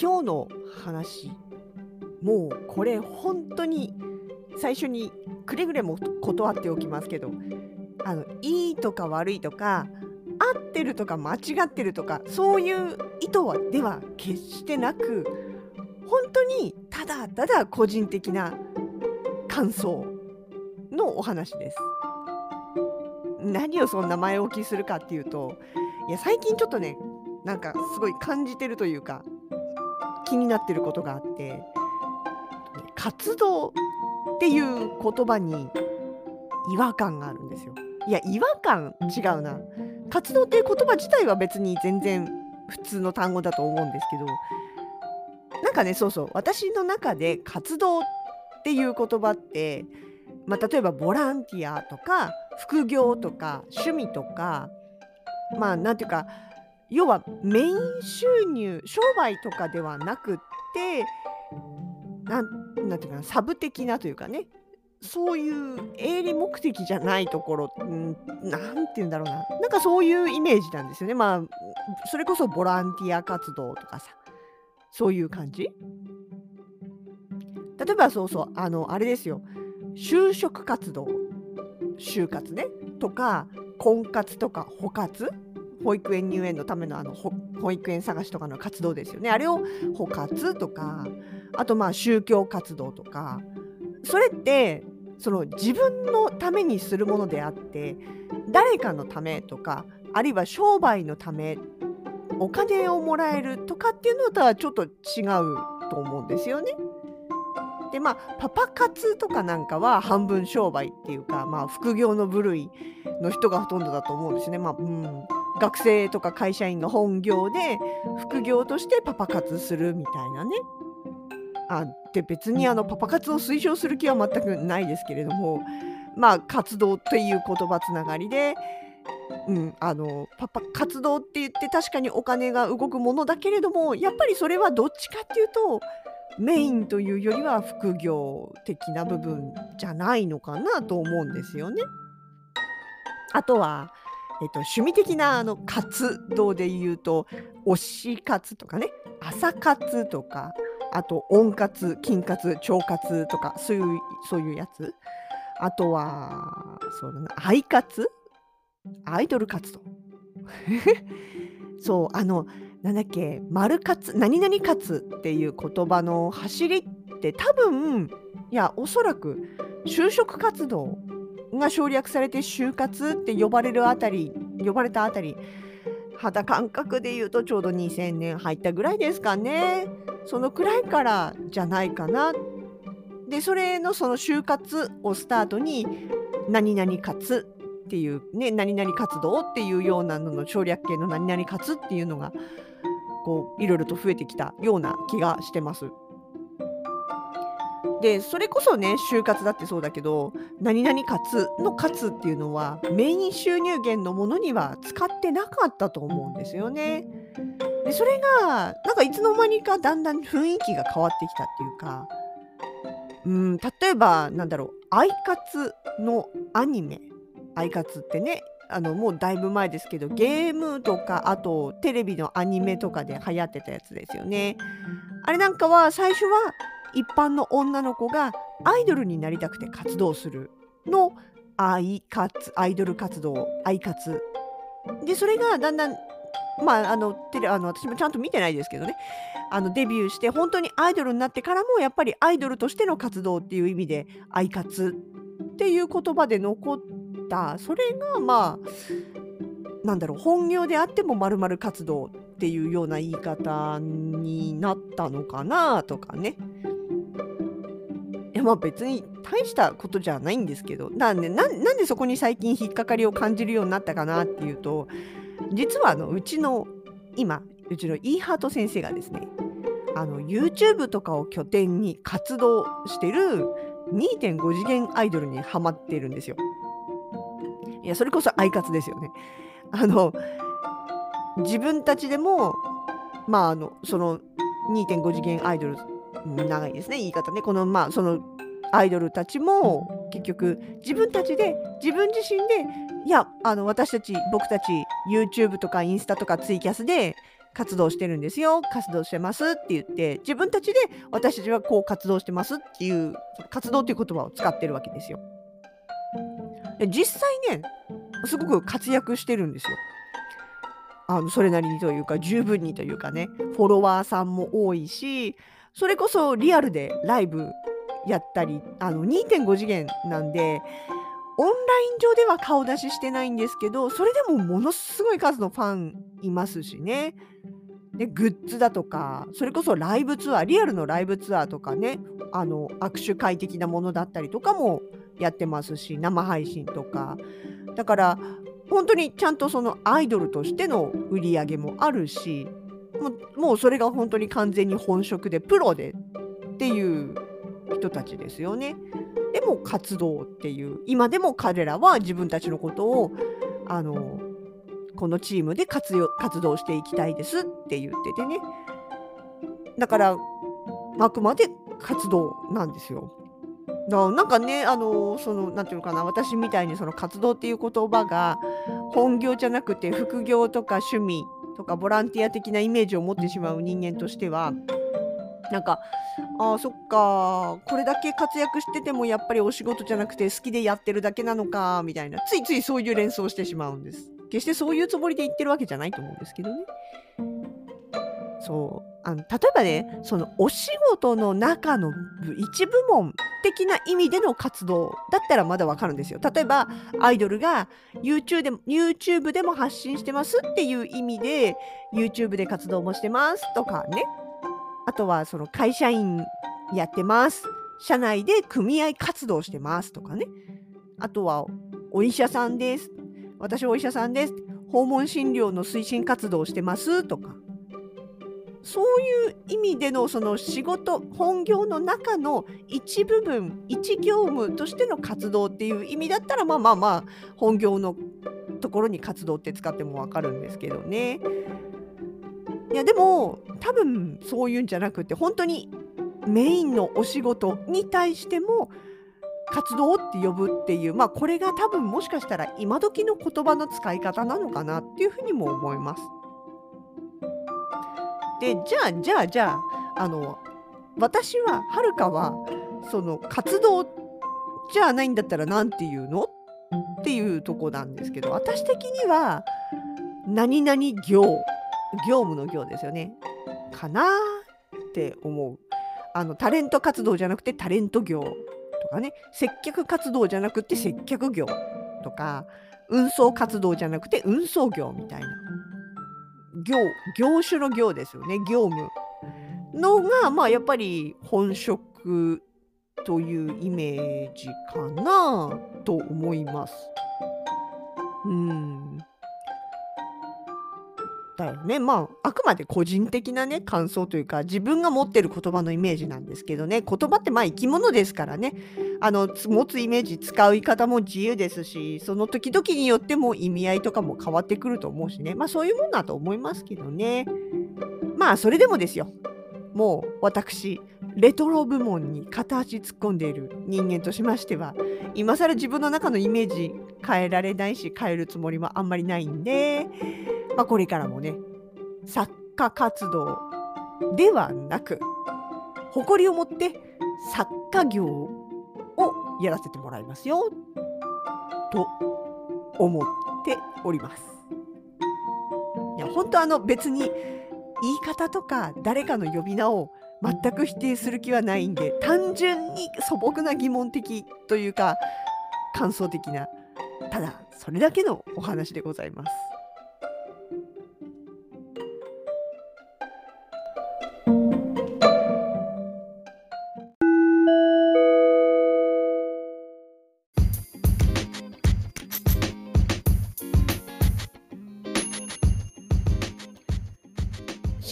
今日の話、もうこれ本当に最初にくれぐれも断っておきますけど、いいとか悪いとか合ってるとか間違ってるとか、そういう意図はでは決してなく、本当にただただ個人的な感想のお話です。何をそんな前置きするかっていうと、いや最近ちょっとね、なんかすごい感じてるというか気になってることがあって、活動っていう言葉に違和感があるんですよ。いや違和感違うな、活動っていう言葉自体は別に全然普通の単語だと思うんですけど、なんかね、そうそう、私の中で活動っていう言葉って、例えばボランティアとか副業とか趣味とか、なんていうか、要はメイン収入、商売とかではなくって、なんていうかな、サブ的なというかね、そういう営利目的じゃないところ、なんていうんだろうな、なんかそういうイメージなんですよね。それこそボランティア活動とかさ、そういう感じ。例えばそうそう、あれですよ、就職活動、就活ねとか婚活とか保活、保育園入園のための保育園探しとかの活動ですよね。あれを保活とか、あと宗教活動とか、それってその自分のためにするものであって、誰かのためとか、あるいは商売のため、お金をもらえるとかっていうのとはちょっと違うと思うんですよね。でパパ活とかなんかは半分商売っていうか、副業の部類の人がほとんどだと思うんですよね。学生とか会社員の本業で副業としてパパ活するみたいなね。で別にパパ活を推奨する気は全くないですけれども、活動という言葉つながりで、パパ活動って言って、確かにお金が動くものだけれども、やっぱりそれはどっちかっていうとメインというよりは副業的な部分じゃないのかなと思うんですよね。あとは趣味的な活動で言うと、推し活とかね、朝活とか、あと温活、筋活、腸活とか、そういうやつ。あとはそうだな、愛活、アイドル活動そう、なんだっけ、丸活、何々活っていう言葉の走りって、多分、いやおそらく就職活動が省略されて就活って呼ばれたあたり、肌感覚で言うとちょうど2000年入ったぐらいですかね。そのくらいからじゃないかな。でその就活をスタートに、何々活っていうね、何々活動っていうようなのの省略形の何々活っていうのがこういろいろと増えてきたような気がしてます。でそれこそね、就活だってそうだけど、何々活の活っていうのはメイン収入源のものには使ってなかったと思うんですよね。でそれがなんかいつの間にかだんだん雰囲気が変わってきたっていうか、例えばなんだろう、アイカツのアニメ、アイカツってね、もうだいぶ前ですけど、ゲームとか、あとテレビのアニメとかで流行ってたやつですよね。あれなんかは最初は一般の女の子がアイドルになりたくて活動するのアイドル活動、愛活で、それがだんだん私もちゃんと見てないですけどね、デビューして本当にアイドルになってからも、やっぱりアイドルとしての活動っていう意味で愛活っていう言葉で残った。それがなんだろう、本業であっても〇〇活動っていうような言い方になったのかなとかね。まあ別に大したことじゃないんですけど、なんでそこに最近引っかかりを感じるようになったかなっていうと、実はうちのイーハート先生がですね、YouTube とかを拠点に活動してる 2.5 次元アイドルにハマってるんですよ。いや、それこそアイ活ですよね。自分たちでも、その 2.5 次元アイドル、長いですね言い方ね、そのアイドルたちも結局自分自身で僕たち YouTube とかインスタとかツイキャスで活動してますって言って、自分たちで私たちはこう活動してますっていう、活動という言葉を使ってるわけですよ。実際ね、すごく活躍してるんですよ。それなりにというか、十分にというかね、フォロワーさんも多いし、それこそリアルでライブやったり、2.5 次元なんでオンライン上では顔出ししてないんですけど、それでもものすごい数のファンいますしね。でグッズだとか、それこそライブツアー、リアルのライブツアーとかね、握手会的なものだったりとかもやってますし、生配信とかだから、本当にちゃんとそのアイドルとしての売り上げもあるし、もうそれが本当に完全に本職でプロでっていう人たちですよね。でも活動っていう、今でも彼らは自分たちのことをこのチームで活動していきたいですって言っててね。だからあくまで活動なんですよ。なんかね、なんていうのかな、私みたいにその活動っていう言葉が本業じゃなくて副業とか趣味とかボランティア的なイメージを持ってしまう人間としては、なんかそっか、これだけ活躍しててもやっぱりお仕事じゃなくて好きでやってるだけなのかみたいな、ついついそういう連想をしてしまうんです。決してそういうつもりで言ってるわけじゃないと思うんですけどね。例えばね、そのお仕事の中の一部門的な意味での活動だったらまだわかるんですよ。例えばアイドルが YouTube でも発信してますっていう意味で YouTube で活動もしてますとかね。あとはその会社員やってます、社内で組合活動してますとかね。あとはお医者さんです、私お医者さんです、訪問診療の推進活動してますとか、そういう意味でのその仕事、本業の中の一部分、一業務としての活動っていう意味だったら、本業のところに活動って使ってもわかるんですけどね。いやでも多分そういうんじゃなくて、本当にメインのお仕事に対しても活動って呼ぶっていう、これが多分もしかしたら今時の言葉の使い方なのかなっていうふうにも思います。でじゃあ私ははるかはその活動じゃないんだったらなんていうのっていうとこなんですけど、私的には何々業務の業ですよねかなって思う。タレント活動じゃなくてタレント業とかね、接客活動じゃなくて接客業とか、運送活動じゃなくて運送業みたいな業種の業ですよね。業務のがやっぱり本職というイメージかなと思います。だよね。あくまで個人的なね、感想というか自分が持ってる言葉のイメージなんですけどね。言葉って生き物ですからね、持つイメージ、使う言い方も自由ですし、その時々によっても意味合いとかも変わってくると思うしね。そういうもんだと思いますけどね。それでもですよ、もう私レトロ部門に片足突っ込んでいる人間としましては、今更自分の中のイメージ変えられないし、変えるつもりもあんまりないんで、これからもね、作家活動ではなく誇りを持って作家業をやらせてもらいますよと思っております。いや本当別に言い方とか誰かの呼び名を全く否定する気はないんで、単純に素朴な疑問的というか感想的な、ただそれだけのお話でございます。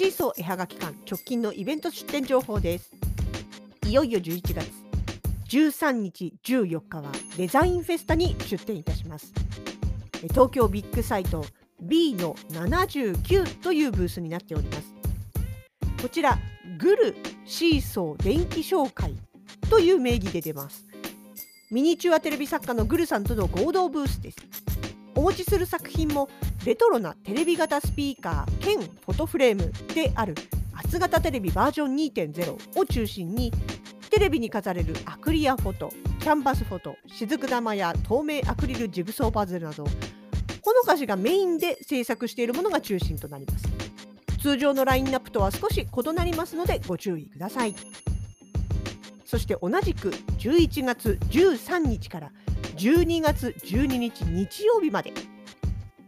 水槽絵はがき館直近のイベント出展情報です。いよいよ11月13日14日はデザインフェスタに出展いたします。東京ビッグサイト B の79というブースになっております。こちらグルシーソー電気紹介という名義で出ます。ミニチュアテレビ作家のグルさんとの合同ブースです。お持ちする作品もレトロなテレビ型スピーカー兼フォトフレームである厚型テレビバージョン 2.0 を中心に、テレビに飾れるアクリアフォト、キャンバスフォト、雫玉や透明アクリルジグソーパズルなど、ほのか氏がメインで制作しているものが中心となります。通常のラインナップとは少し異なりますのでご注意ください。そして同じく11月13日から12月12日日曜日まで、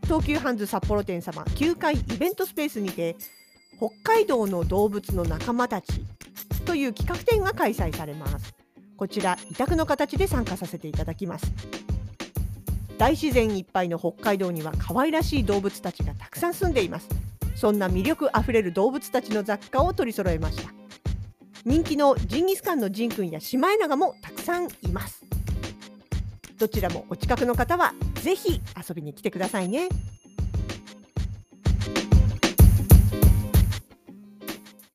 東急ハンズ札幌店様9階イベントスペースにて、北海道の動物の仲間たちという企画展が開催されます。こちら委託の形で参加させていただきます。大自然いっぱいの北海道には可愛らしい動物たちがたくさん住んでいます。そんな魅力あふれる動物たちの雑貨を取り揃えました。人気のジンギスカンのジンくんやシマエナガもたくさんいます。どちらもお近くの方はぜひ遊びに来てくださいね。